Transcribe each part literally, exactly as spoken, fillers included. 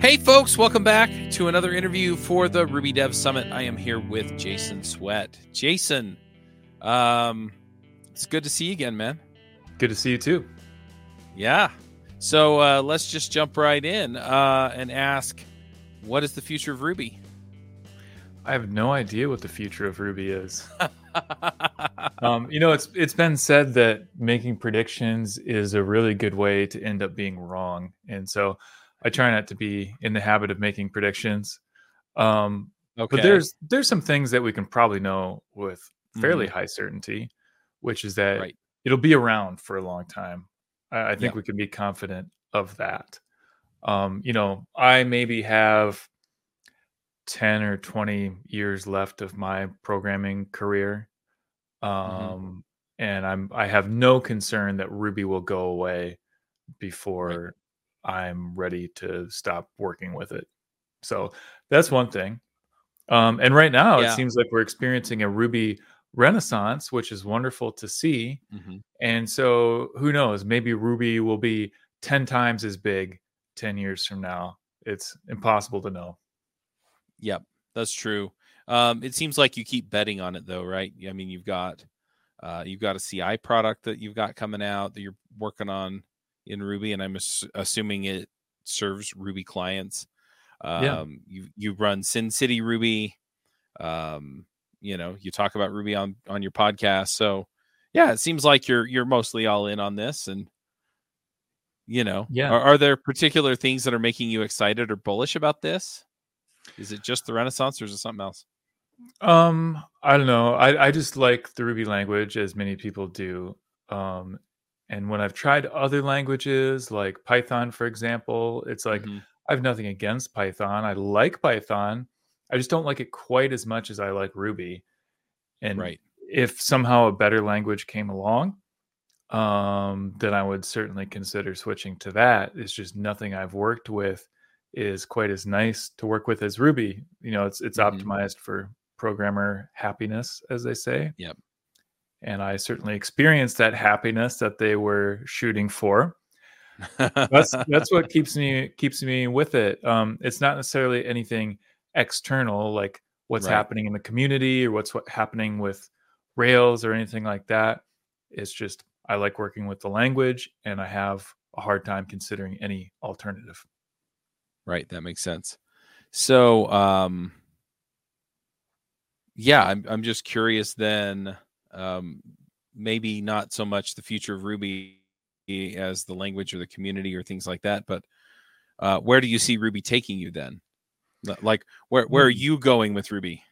Hey folks, welcome back to another interview for the Ruby Dev Summit. I am here with Jason Swett. Jason, um, it's good to see you again, man. Good to see you too. Yeah. So uh, let's just jump right in uh, and ask, what is the future of Ruby? I have no idea what the future of Ruby is. um, you know, it's it's been said that making predictions is a really good way to end up being wrong. And so I try not to be in the habit of making predictions. Um, okay. But there's there's some things that we can probably know with fairly mm-hmm. high certainty, which is that right. it'll be around for a long time. I, I think yeah. we can be confident of that. Um, you know, I maybe have ten or twenty years left of my programming career. Um, mm-hmm. And I'm I have no concern that Ruby will go away before... Right. I'm ready to stop working with it. So that's one thing. Um, and right now yeah. it seems like we're experiencing a Ruby renaissance, which is wonderful to see. Mm-hmm. And so who knows, maybe Ruby will be ten times as big ten years from now. It's impossible to know. Yep, that's true. Um, it seems like you keep betting on it though, right? I mean, you've got, uh, you've got a C I product that you've got coming out that you're working on in Ruby, and I'm ass- assuming it serves Ruby clients. Um, yeah. you, you run Sin City Ruby. Um, you know, you talk about Ruby on, on your podcast. So yeah, it seems like you're, you're mostly all in on this. And, you know, yeah. are, are there particular things that are making you excited or bullish about this? Is it just the Renaissance or is it something else? Um, I don't know. I, I just like the Ruby language, as many people do. Um, And when I've tried other languages like Python, for example, it's like mm-hmm. I have nothing against Python. I like Python. I just don't like it quite as much as I like Ruby. And right. if somehow a better language came along, um, then I would certainly consider switching to that. It's just nothing I've worked with is quite as nice to work with as Ruby. You know, it's it's mm-hmm. optimized for programmer happiness, as they say. Yep. And I certainly experienced that happiness that they were shooting for. That's that's what keeps me keeps me with it. Um, it's not necessarily anything external, like what's right. happening in the community or what's what happening with Rails or anything like that. It's just I like working with the language, and I have a hard time considering any alternative. Right, that makes sense. So, um, yeah, I'm I'm just curious then. Um, maybe not so much the future of Ruby as the language or the community or things like that, but uh, where do you see Ruby taking you then? Like, where where are you going with Ruby?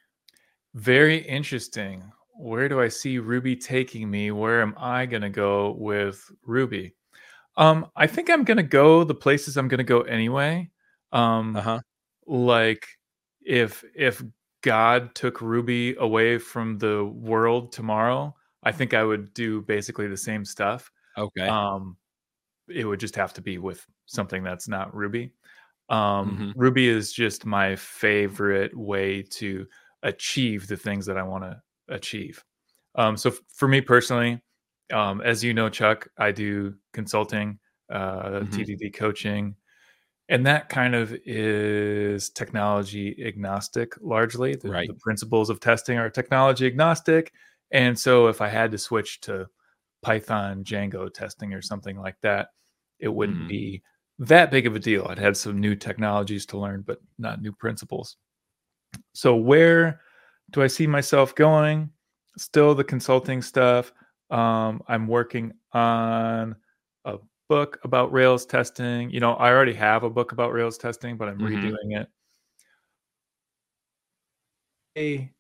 Very interesting. Where do I see Ruby taking me? Where am I going to go with Ruby? Um, I think I'm going to go the places I'm going to go anyway. Um, uh-huh. Like, if if God took Ruby away from the world tomorrow, I think I would do basically the same stuff. Okay. Um, it would just have to be with something that's not Ruby. Um, mm-hmm. Ruby is just my favorite way to achieve the things that I want to achieve. Um, so f- for me personally, um, as you know, Chuck, I do consulting, uh, mm-hmm. T D D coaching. And that kind of is technology agnostic, largely. The, right. the principles of testing are technology agnostic. And so if I had to switch to Python Django testing or something like that, it wouldn't mm. be that big of a deal. I'd had some new technologies to learn, but not new principles. So where do I see myself going? Still the consulting stuff. Um, I'm working on a book about Rails testing. You know, I already have a book about Rails testing, but I'm mm-hmm. redoing it. I,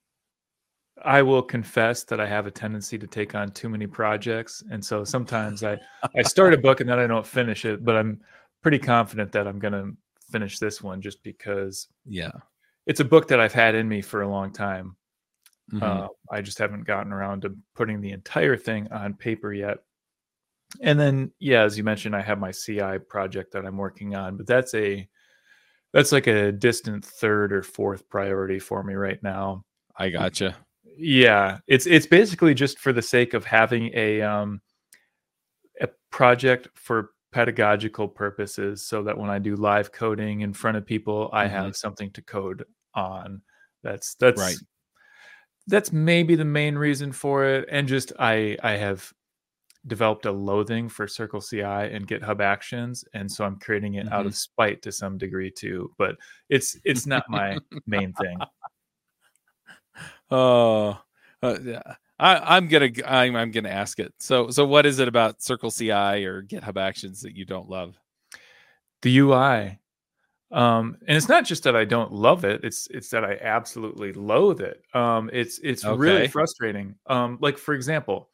I will confess that I have a tendency to take on too many projects. And so sometimes I, I start a book and then I don't finish it, but I'm pretty confident that I'm going to finish this one just because yeah, it's a book that I've had in me for a long time. Mm-hmm. Uh, I just haven't gotten around to putting the entire thing on paper yet. And then, yeah, as you mentioned, I have my C I project that I'm working on, but that's a, that's like a distant third or fourth priority for me right now. I gotcha. Yeah. It's, it's basically just for the sake of having a, um, a project for pedagogical purposes, so that when I do live coding in front of people, I mm-hmm. have something to code on. That's that's right. That's maybe the main reason for it. And just I I have developed a loathing for CircleCI and GitHub Actions, and so I'm creating it mm-hmm. out of spite to some degree too. But it's it's not my main thing. Oh, uh, yeah. I, I'm gonna I'm, I'm gonna ask it. So so what is it about CircleCI or GitHub Actions that you don't love? The U I, um, and it's not just that I don't love it. It's it's that I absolutely loathe it. Um, it's it's okay. really frustrating. Um, like for example,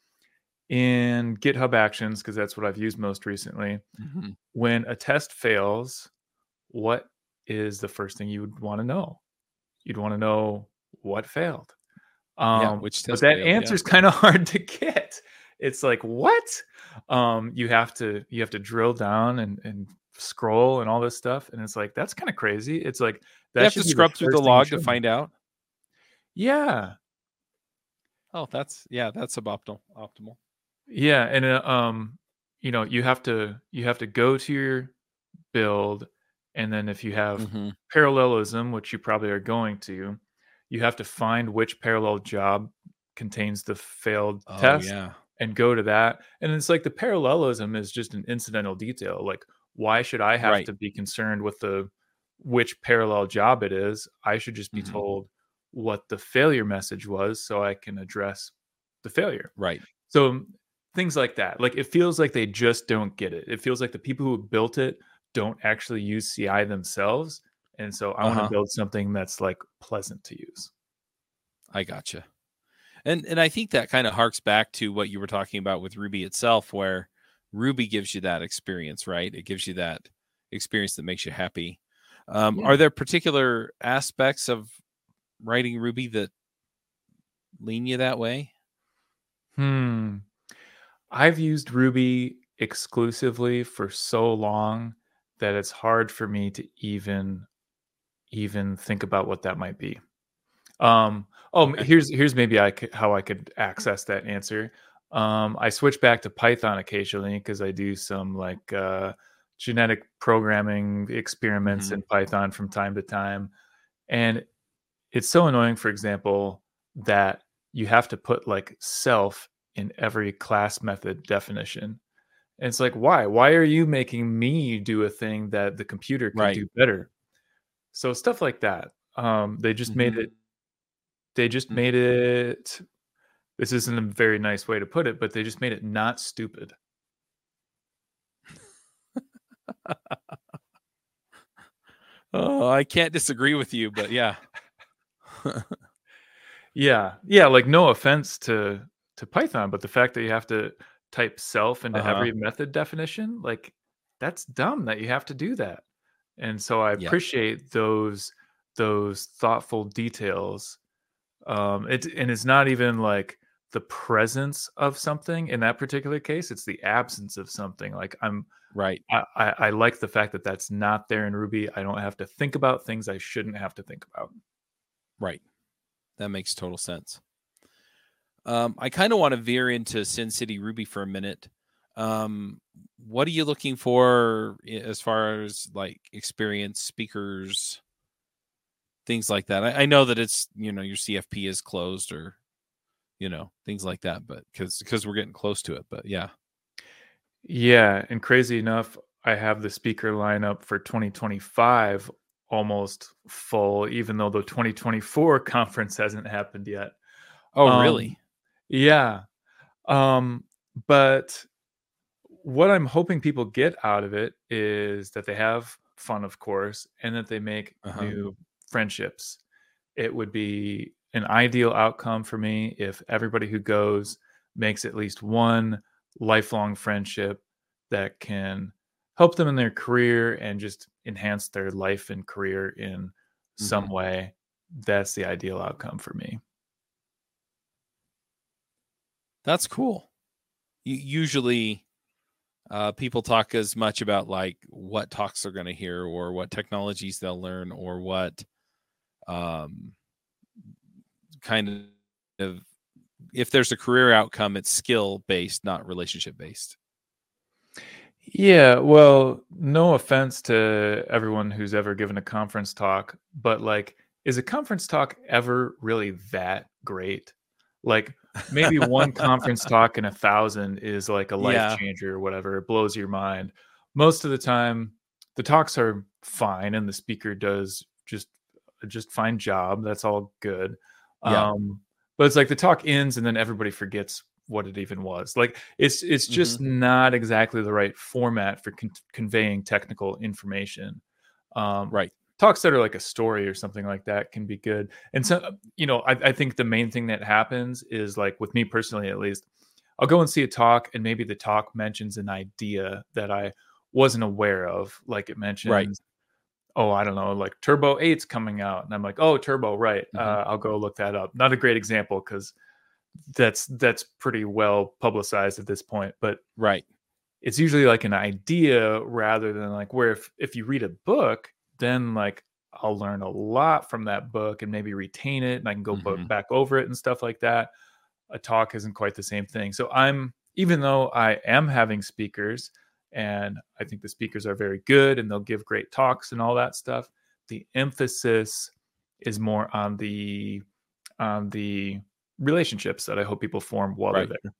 in GitHub Actions, because that's what I've used most recently. Mm-hmm. When a test fails, what is the first thing you would want to know? You'd want to know what failed. Um, yeah, which but that answer is yeah. kind of hard to get. It's like, what? Um, you have to, you have to drill down and, and scroll and all this stuff. And it's like, that's kind of crazy. It's like, that you have to scrub through the log to find out. Yeah. Oh, that's, yeah, that's suboptimal. Optimal. Yeah. And, uh, um, you know, you have to, you have to go to your build. And then if you have mm-hmm. parallelism, which you probably are going to, you have to find which parallel job contains the failed oh, test yeah. and go to that. And it's like the parallelism is just an incidental detail. Like, why should I have right. to be concerned with the which parallel job it is? I should just be mm-hmm. told what the failure message was so I can address the failure. Right. So things like that. Like, it feels like they just don't get it. It feels like the people who built it don't actually use C I themselves. And so I uh-huh. want to build something that's like pleasant to use. I gotcha. And and I think that kind of harks back to what you were talking about with Ruby itself, where Ruby gives you that experience, right? It gives you that experience that makes you happy. Um, yeah. Are there particular aspects of writing Ruby that lean you that way? Hmm. I've used Ruby exclusively for so long that it's hard for me to even... even think about what that might be. Um, oh, here's here's maybe I could, how I could access that answer. Um, I switch back to Python occasionally because I do some like uh, genetic programming experiments mm-hmm. in Python from time to time. And it's so annoying, for example, that you have to put like self in every class method definition. And it's like, why? Why are you making me do a thing that the computer can right. do better? So stuff like that. Um, they just mm-hmm. made it. They just mm-hmm. made it. This isn't a very nice way to put it, but they just made it not stupid. Oh, I can't disagree with you, but yeah, yeah, yeah. Like, no offense to to Python, but the fact that you have to type self into uh-huh. every method definition, like, that's dumb that you have to do that. And so I appreciate yeah. those those thoughtful details. Um, it, and it's not even like the presence of something in that particular case. It's the absence of something. Like I'm right. I, I, I like the fact that that's not there in Ruby. I don't have to think about things I shouldn't have to think about. Right. That makes total sense. Um, I kind of want to veer into Sin City Ruby for a minute. Um, what are you looking for as far as like experience, speakers, things like that? I, I know that it's, you know, your C F P is closed or, you know, things like that, but because, because we're getting close to it, but yeah. Yeah. And crazy enough, I have the speaker lineup for twenty twenty-five almost full, even though the twenty twenty-four conference hasn't happened yet. Oh, um, really? Yeah. Um, but what I'm hoping people get out of it is that they have fun, of course, and that they make uh-huh. new friendships. It would be an ideal outcome for me if everybody who goes makes at least one lifelong friendship that can help them in their career and just enhance their life and career in mm-hmm. some way. That's the ideal outcome for me. That's cool. You usually... Uh, people talk as much about like what talks they're going to hear or what technologies they'll learn or what um, kind of, if there's a career outcome, it's skill based, not relationship based. Yeah, well, no offense to everyone who's ever given a conference talk, but like, is a conference talk ever really that great? Like, maybe one conference talk in a thousand is like a life yeah. changer or whatever. It blows your mind. Most of the time, the talks are fine and the speaker does just just fine job. That's all good. Yeah. Um, but it's like the talk ends and then everybody forgets what it even was. Like, it's it's just mm-hmm. not exactly the right format for con- conveying technical information. Um, right. Talks that are like a story or something like that can be good. And so, you know, I, I think the main thing that happens is, like, with me personally, at least, I'll go and see a talk and maybe the talk mentions an idea that I wasn't aware of. Like, it mentions, right. oh, I don't know, like Turbo eight's coming out. And I'm like, oh, Turbo, right. Mm-hmm. Uh, I'll go look that up. Not a great example, because that's that's pretty well publicized at this point. But right. it's usually like an idea rather than like, where if, if you read a book, then like I'll learn a lot from that book and maybe retain it, and I can go mm-hmm. back over it and stuff like that. A talk isn't quite the same thing. So I'm, even though I am having speakers and I think the speakers are very good and they'll give great talks and all that stuff, the emphasis is more on the, on the relationships that I hope people form while right. they're there.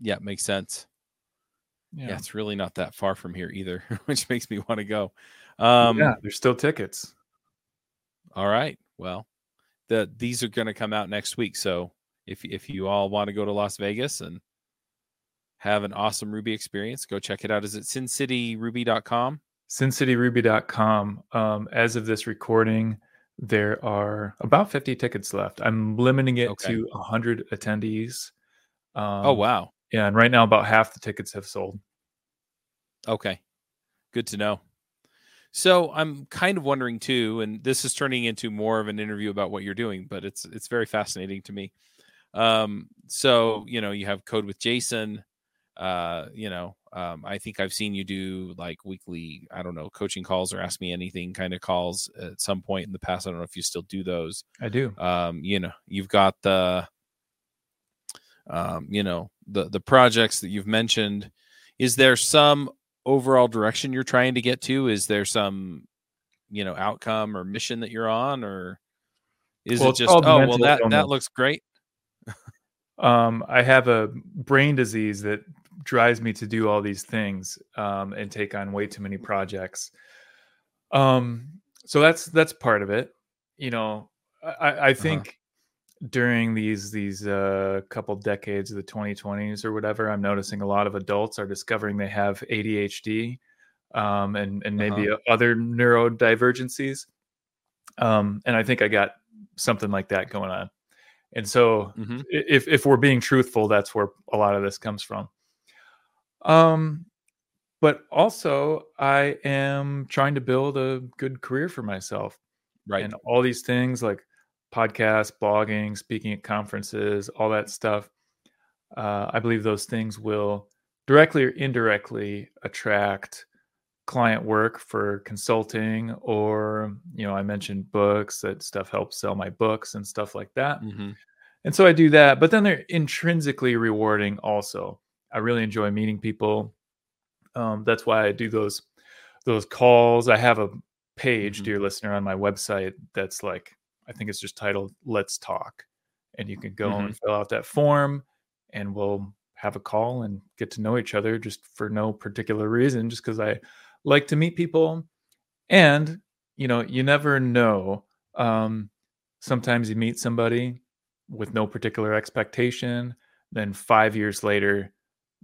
Yeah. Makes sense. Yeah. yeah, it's really not that far from here either, which makes me want to go. Um, yeah, there's still tickets. All right. Well, the these are going to come out next week. So if if you all want to go to Las Vegas and have an awesome Ruby experience, go check it out. Is it sin city ruby dot com? sin city ruby dot com. Um, as of this recording, there are about fifty tickets left. I'm limiting it okay. to one hundred attendees. Um, oh, wow. Yeah, and right now about half the tickets have sold. Okay, good to know. So I'm kind of wondering too, and this is turning into more of an interview about what you're doing, but it's it's very fascinating to me. Um, so, you know, you have Code with Jason. Uh, you know, um, I think I've seen you do like weekly, I don't know, coaching calls or ask me anything kind of calls at some point in the past. I don't know if you still do those. I do. Um, you know, you've got the... Um, you know, the, the projects that you've mentioned. Is there some overall direction you're trying to get to? Is there some, you know, outcome or mission that you're on, or is well, it just, oh, well, that, that looks great. um, I have a brain disease that drives me to do all these things, um, and take on way too many projects. Um, so that's, that's part of it. You know, I, I think, uh-huh. during these these uh couple decades of the twenty twenties or whatever, I'm noticing a lot of adults are discovering they have A D H D um and and maybe uh-huh. other neurodivergencies, um and I think I got something like that going on. And so mm-hmm. if if we're being truthful, that's where a lot of this comes from. Um but also I am trying to build a good career for myself, right? And all these things like podcasts, blogging, speaking at conferences, all that stuff. Uh, I believe those things will directly or indirectly attract client work for consulting, or, you know, I mentioned books, that stuff helps sell my books and stuff like that. Mm-hmm. And so I do that, but then they're intrinsically rewarding also. I really enjoy meeting people. Um, that's why I do those, those calls. I have a page, mm-hmm. dear listener, on my website that's like, I think it's just titled Let's Talk, and you can go mm-hmm. and fill out that form and we'll have a call and get to know each other just for no particular reason, just because I like to meet people. And, you know, you never know. Um, sometimes you meet somebody with no particular expectation. Then five years later,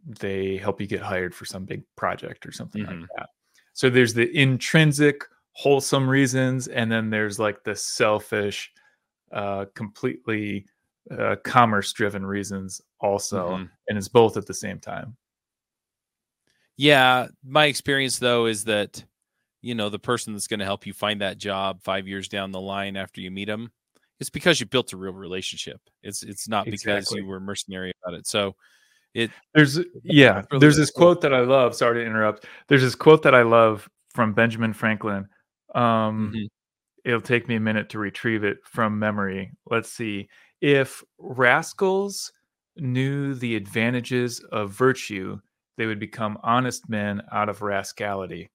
they help you get hired for some big project or something mm-hmm. like that. So there's the intrinsic wholesome reasons, and then there's like the selfish, uh, completely uh, commerce-driven reasons also, mm-hmm. and it's both at the same time. Yeah, my experience though is that, you know, the person that's going to help you find that job five years down the line after you meet them, it's because you built a real relationship. It's it's not exactly. because you were mercenary about it. So it there's yeah really there's this cool quote that I love. Sorry to interrupt. There's this quote that I love from Benjamin Franklin. Um, mm-hmm. It'll take me a minute to retrieve it from memory. Let's see. If rascals knew the advantages of virtue, they would become honest men out of rascality.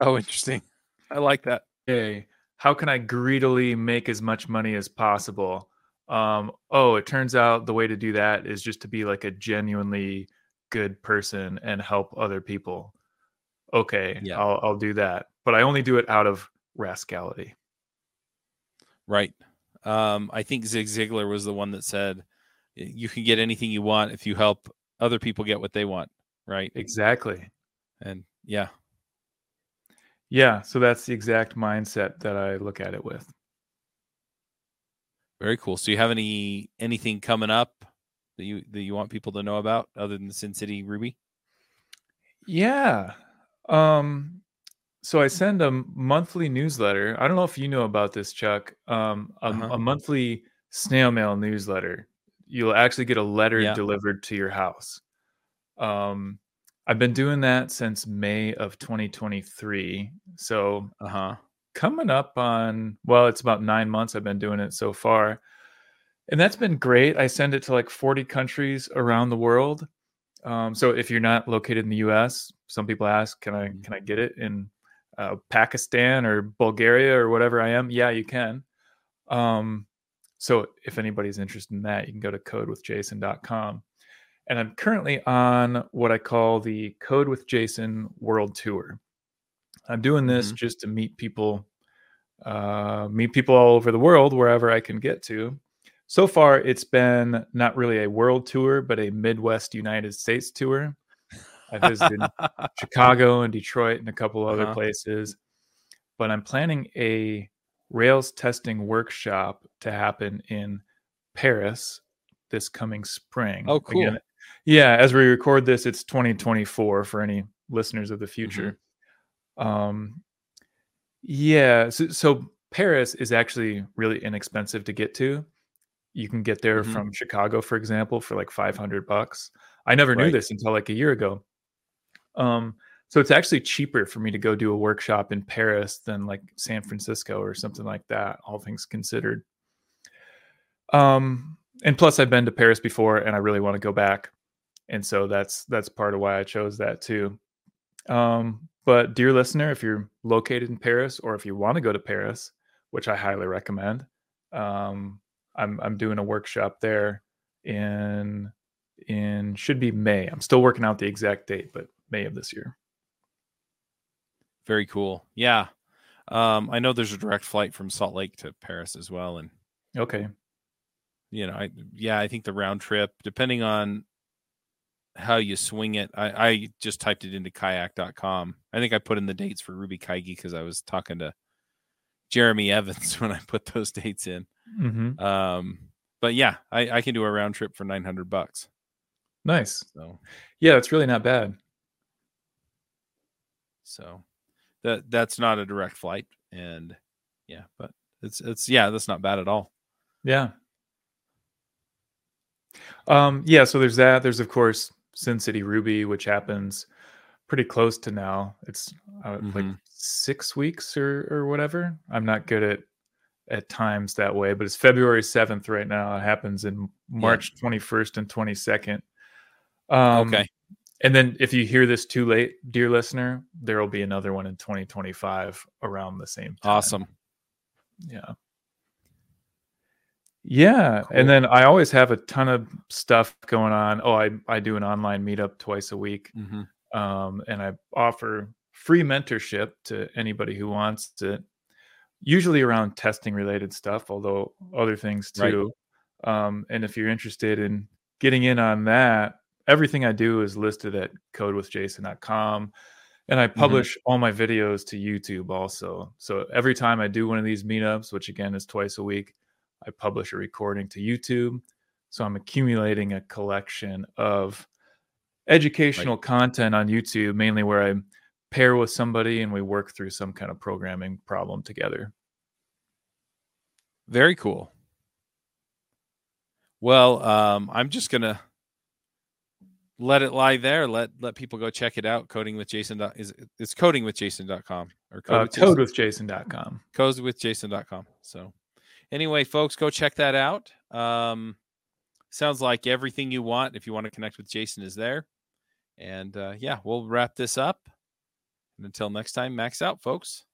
Oh, interesting. I like that. Hey, how can I greedily make as much money as possible? Um, oh, it turns out the way to do that is just to be like a genuinely good person and help other people. Okay, yeah. I'll, I'll do that. But I only do it out of rascality. Right. Um, I think Zig Ziglar was the one that said, you can get anything you want if you help other people get what they want. Right. Exactly. And yeah. Yeah. So that's the exact mindset that I look at it with. Very cool. So you have any anything coming up that you that you want people to know about other than the Sin City Ruby? Yeah. Um, so I send a monthly newsletter. I don't know if you know about this, Chuck. Um, a, uh-huh. a monthly snail mail newsletter. You'll actually get a letter yeah. delivered to your house. Um, I've been doing that since May of twenty twenty-three. So uh-huh. coming up on, well, it's about nine months I've been doing it so far. And that's been great. I send it to like forty countries around the world. Um, so if you're not located in the U S, some people ask, can I can I get it in uh, Pakistan or Bulgaria or whatever I am? Yeah, you can. Um, so if anybody's interested in that, you can go to code with jason dot com. And I'm currently on what I call the Code with Jason World Tour. I'm doing this mm-hmm. just to meet people, uh, meet people all over the world, wherever I can get to. So far, it's been not really a world tour, but a Midwest United States tour. I visited Chicago and Detroit and a couple other uh-huh. places. But I'm planning a Rails testing workshop to happen in Paris this coming spring. Oh, cool. Again, yeah, as we record this, it's twenty twenty-four for any listeners of the future. Mm-hmm. Um, yeah, so, so Paris is actually really inexpensive to get to. You can get there mm-hmm. from Chicago, for example, for like five hundred bucks. I never right. knew this until like a year ago. Um, so it's actually cheaper for me to go do a workshop in Paris than like San Francisco or something like that, all things considered. Um, and plus I've been to Paris before and I really want to go back. And so that's, that's part of why I chose that too. Um, but dear listener, if you're located in Paris or if you want to go to Paris, which I highly recommend, um, I'm, I'm doing a workshop there in, in should be May. I'm still working out the exact date, but May of this year. Very cool. Yeah. Um, I know there's a direct flight from Salt Lake to Paris as well. And okay. You know, I, yeah, I think the round trip, depending on how you swing it, I, I just typed it into kayak dot com. I think I put in the dates for Ruby Kaigi because I was talking to Jeremy Evans when I put those dates in. Mm-hmm. Um, but yeah, I, I can do a round trip for nine hundred bucks. Nice. So yeah, it's really not bad. So that that's not a direct flight, and yeah, but it's, it's, yeah, that's not bad at all. Yeah. Um, yeah. So there's that, there's of course, Sin City Ruby, which happens pretty close to now. It's uh, mm-hmm. like six weeks or, or whatever. I'm not good at, at times that way, but it's February seventh right now. It happens in March yeah. twenty-first and twenty-second. Um, okay. And then if you hear this too late, dear listener, there will be another one in twenty twenty-five around the same time. Awesome. Yeah. Yeah. Cool. And then I always have a ton of stuff going on. Oh, I, I do an online meetup twice a week. Mm-hmm. Um, and I offer free mentorship to anybody who wants it. Usually around testing related stuff, although other things too. Right. Um, and if you're interested in getting in on that, everything I do is listed at code with jason dot com. And I publish mm-hmm. all my videos to YouTube also. So every time I do one of these meetups, which again is twice a week, I publish a recording to YouTube. So I'm accumulating a collection of educational right. content on YouTube, mainly where I pair with somebody and we work through some kind of programming problem together. Very cool. Well, um, I'm just going to let it lie there. Let, let people go check it out. Coding with Jason. Is it's coding with jason dot com or code with jason dot com. code with jason dot com. So anyway, folks, go check that out. Um, sounds like everything you want. If you want to connect with Jason is there. And uh, yeah, we'll wrap this up. And until next time, max out, folks.